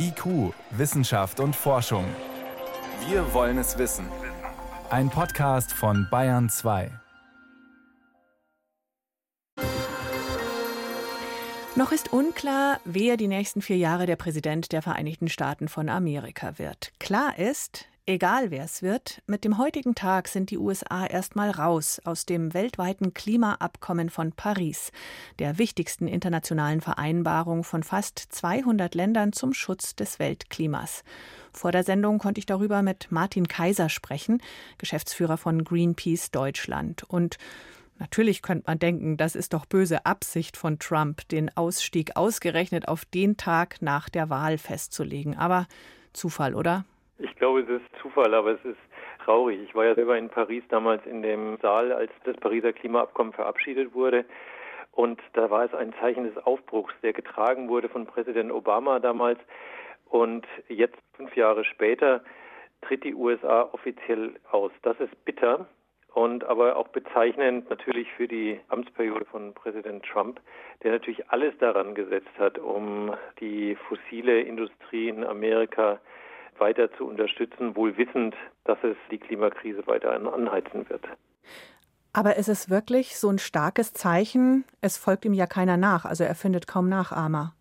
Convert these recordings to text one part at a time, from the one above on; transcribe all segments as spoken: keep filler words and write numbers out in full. I Q, Wissenschaft und Forschung. Wir wollen es wissen. Ein Podcast von Bayern zwei. Noch ist unklar, wer die nächsten vier Jahre der Präsident der Vereinigten Staaten von Amerika wird. Klar ist, egal wer es wird, mit dem heutigen Tag sind die U S A erstmal raus aus dem weltweiten Klimaabkommen von Paris, der wichtigsten internationalen Vereinbarung von fast zweihundert Ländern zum Schutz des Weltklimas. Vor der Sendung konnte ich darüber mit Martin Kaiser sprechen, Geschäftsführer von Greenpeace Deutschland. Und natürlich könnte man denken, das ist doch böse Absicht von Trump, den Ausstieg ausgerechnet auf den Tag nach der Wahl festzulegen. Aber Zufall, oder? Ich glaube, es ist Zufall, aber es ist traurig. Ich war ja selber in Paris damals in dem Saal, als das Pariser Klimaabkommen verabschiedet wurde. Und da war es ein Zeichen des Aufbruchs, der getragen wurde von Präsident Obama damals. Und jetzt, fünf Jahre später, tritt die U S A offiziell aus. Das ist bitter. Und aber auch bezeichnend natürlich für die Amtsperiode von Präsident Trump, der natürlich alles daran gesetzt hat, um die fossile Industrie in Amerika weiter zu unterstützen, wohl wissend, dass es die Klimakrise weiter anheizen wird. Aber ist es wirklich so ein starkes Zeichen? Es folgt ihm ja keiner nach, also er findet kaum Nachahmer.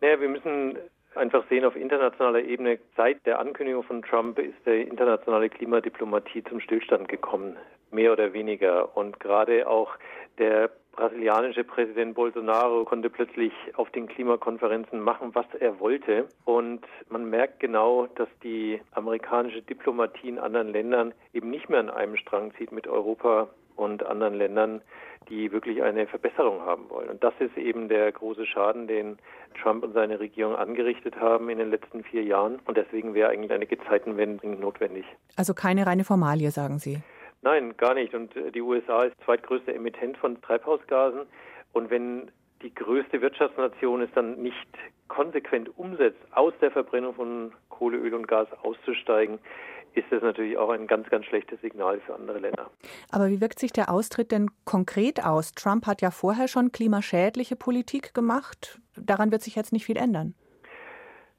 Naja, wir müssen einfach sehen, auf internationaler Ebene, seit der Ankündigung von Trump ist die internationale Klimadiplomatie zum Stillstand gekommen, mehr oder weniger. Und gerade auch der brasilianische Präsident Bolsonaro konnte plötzlich auf den Klimakonferenzen machen, was er wollte. Und man merkt genau, dass die amerikanische Diplomatie in anderen Ländern eben nicht mehr an einem Strang zieht mit Europa und anderen Ländern, die wirklich eine Verbesserung haben wollen. Und das ist eben der große Schaden, den Trump und seine Regierung angerichtet haben in den letzten vier Jahren. Und deswegen wäre eigentlich eine Gezeitenwende notwendig. Also keine reine Formalie, sagen Sie? Nein, gar nicht. Und die U S A ist zweitgrößter Emittent von Treibhausgasen. Und wenn die größte Wirtschaftsnation es dann nicht konsequent umsetzt, aus der Verbrennung von Kohle, Öl und Gas auszusteigen, ist das natürlich auch ein ganz, ganz schlechtes Signal für andere Länder. Aber wie wirkt sich der Austritt denn konkret aus? Trump hat ja vorher schon klimaschädliche Politik gemacht. Daran wird sich jetzt nicht viel ändern.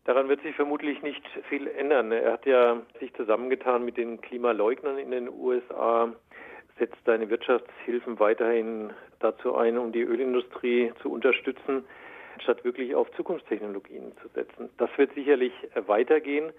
Daran wird sich vermutlich nicht viel ändern. Er hat ja sich zusammengetan mit den Klimaleugnern in den U S A, setzt seine Wirtschaftshilfen weiterhin dazu ein, um die Ölindustrie zu unterstützen, statt wirklich auf Zukunftstechnologien zu setzen. Das wird sicherlich weitergehen.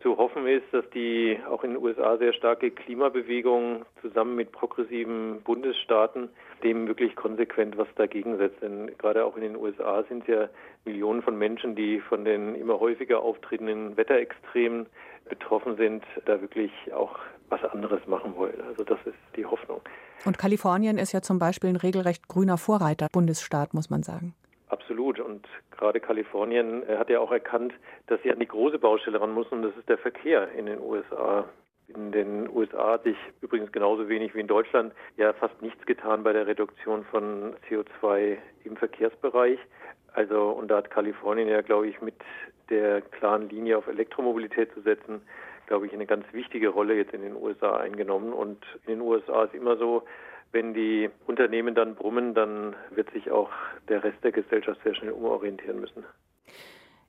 Zu hoffen ist, dass die auch in den U S A sehr starke Klimabewegung zusammen mit progressiven Bundesstaaten dem wirklich konsequent was dagegen setzt. Denn gerade auch in den U S A sind ja Millionen von Menschen, die von den immer häufiger auftretenden Wetterextremen betroffen sind, da wirklich auch was anderes machen wollen. Also das ist die Hoffnung. Und Kalifornien ist ja zum Beispiel ein regelrecht grüner Vorreiter, Bundesstaat, muss man sagen. Absolut. Und gerade Kalifornien hat ja auch erkannt, dass sie an die große Baustelle ran müssen, und das ist der Verkehr in den U S A. In den U S A hat sich übrigens genauso wenig wie in Deutschland ja fast nichts getan bei der Reduktion von C O zwei im Verkehrsbereich. Also, und da hat Kalifornien ja, glaube ich, mit der klaren Linie auf Elektromobilität zu setzen, glaube ich, eine ganz wichtige Rolle jetzt in den U S A eingenommen. Und in den U S A ist immer so, wenn die Unternehmen dann brummen, dann wird sich auch der Rest der Gesellschaft sehr schnell umorientieren müssen.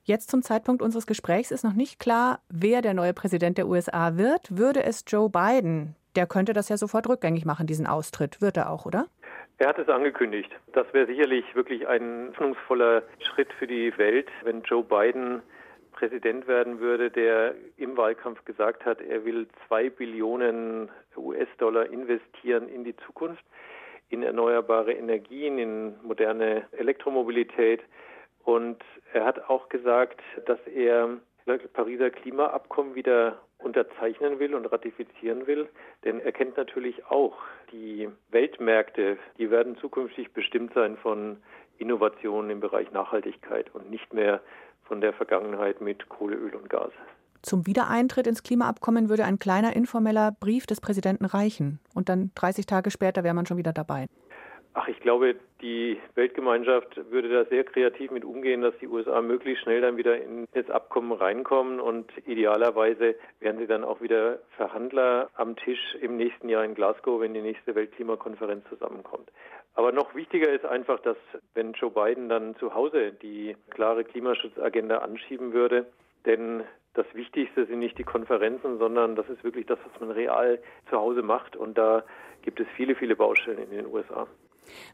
Jetzt zum Zeitpunkt unseres Gesprächs ist noch nicht klar, wer der neue Präsident der U S A wird. Würde es Joe Biden, der könnte das ja sofort rückgängig machen, diesen Austritt. Wird er auch, oder? Er hat es angekündigt. Das wäre sicherlich wirklich ein hoffnungsvoller Schritt für die Welt, wenn Joe Biden Präsident werden würde, der im Wahlkampf gesagt hat, er will zwei Billionen U S-Dollar investieren in die Zukunft, in erneuerbare Energien, in moderne Elektromobilität. Und er hat auch gesagt, dass er das Pariser Klimaabkommen wieder unterzeichnen will und ratifizieren will, denn er kennt natürlich auch die Weltmärkte, die werden zukünftig bestimmt sein von Innovationen im Bereich Nachhaltigkeit und nicht mehr von der Vergangenheit mit Kohle, Öl und Gas. Zum Wiedereintritt ins Klimaabkommen würde ein kleiner informeller Brief des Präsidenten reichen. Und dann dreißig Tage später wäre man schon wieder dabei. Ach, ich glaube, die Weltgemeinschaft würde da sehr kreativ mit umgehen, dass die U S A möglichst schnell dann wieder in das Abkommen reinkommen. Und idealerweise wären sie dann auch wieder Verhandler am Tisch im nächsten Jahr in Glasgow, wenn die nächste Weltklimakonferenz zusammenkommt. Aber noch wichtiger ist einfach, dass wenn Joe Biden dann zu Hause die klare Klimaschutzagenda anschieben würde, denn das Wichtigste sind nicht die Konferenzen, sondern das ist wirklich das, was man real zu Hause macht. Und da gibt es viele, viele Baustellen in den U S A.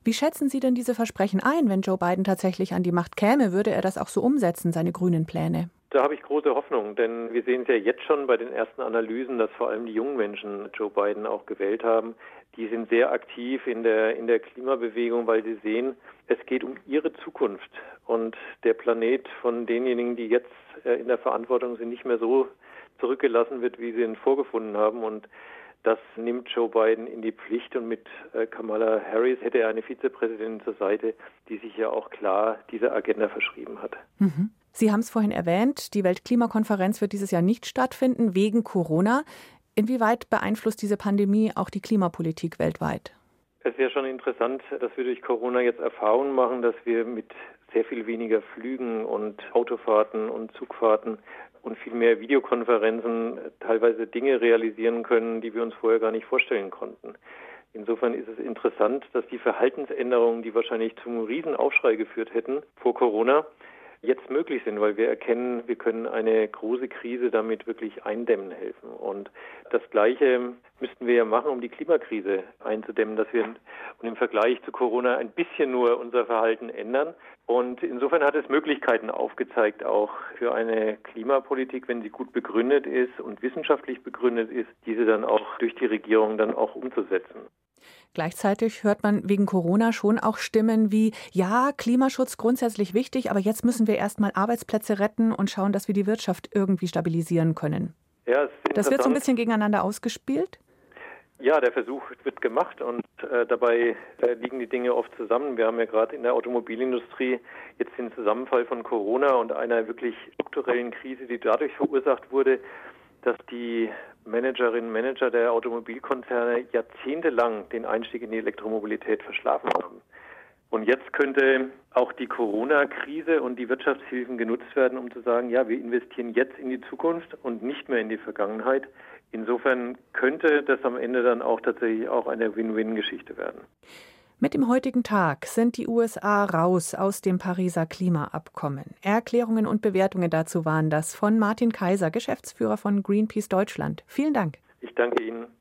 Wie schätzen Sie denn diese Versprechen ein? Wenn Joe Biden tatsächlich an die Macht käme, würde er das auch so umsetzen, seine grünen Pläne? Da habe ich große Hoffnung, denn wir sehen es ja jetzt schon bei den ersten Analysen, dass vor allem die jungen Menschen Joe Biden auch gewählt haben. Die sind sehr aktiv in der, in der Klimabewegung, weil sie sehen, es geht um ihre Zukunft. Und der Planet von denjenigen, die jetzt in der Verantwortung sind, nicht mehr so zurückgelassen wird, wie sie ihn vorgefunden haben. Und das nimmt Joe Biden in die Pflicht. Und mit Kamala Harris hätte er eine Vizepräsidentin zur Seite, die sich ja auch klar diese Agenda verschrieben hat. Mhm. Sie haben es vorhin erwähnt, die Weltklimakonferenz wird dieses Jahr nicht stattfinden wegen Corona. Inwieweit beeinflusst diese Pandemie auch die Klimapolitik weltweit? Es ist ja schon interessant, dass wir durch Corona jetzt Erfahrungen machen, dass wir mit sehr viel weniger Flügen und Autofahrten und Zugfahrten und viel mehr Videokonferenzen teilweise Dinge realisieren können, die wir uns vorher gar nicht vorstellen konnten. Insofern ist es interessant, dass die Verhaltensänderungen, die wahrscheinlich zum Riesenaufschrei geführt hätten vor Corona, jetzt möglich sind, weil wir erkennen, wir können eine große Krise damit wirklich eindämmen helfen. Und das Gleiche müssten wir ja machen, um die Klimakrise einzudämmen, dass wir im Vergleich zu Corona ein bisschen nur unser Verhalten ändern. Und insofern hat es Möglichkeiten aufgezeigt, auch für eine Klimapolitik, wenn sie gut begründet ist und wissenschaftlich begründet ist, diese dann auch durch die Regierung dann auch umzusetzen. Gleichzeitig hört man wegen Corona schon auch Stimmen wie, ja, Klimaschutz grundsätzlich wichtig, aber jetzt müssen wir erstmal Arbeitsplätze retten und schauen, dass wir die Wirtschaft irgendwie stabilisieren können. Ja, es ist das wird so ein bisschen gegeneinander ausgespielt? Ja, der Versuch wird gemacht und äh, dabei äh, liegen die Dinge oft zusammen. Wir haben ja gerade in der Automobilindustrie jetzt den Zusammenfall von Corona und einer wirklich strukturellen Krise, die dadurch verursacht wurde, dass die Managerinnen und Manager der Automobilkonzerne jahrzehntelang den Einstieg in die Elektromobilität verschlafen haben. Und jetzt könnte auch die Corona-Krise und die Wirtschaftshilfen genutzt werden, um zu sagen, ja, wir investieren jetzt in die Zukunft und nicht mehr in die Vergangenheit. Insofern könnte das am Ende dann auch tatsächlich auch eine Win-Win-Geschichte werden. Mit dem heutigen Tag sind die U S A raus aus dem Pariser Klimaabkommen. Erklärungen und Bewertungen dazu waren das von Martin Kaiser, Geschäftsführer von Greenpeace Deutschland. Vielen Dank. Ich danke Ihnen.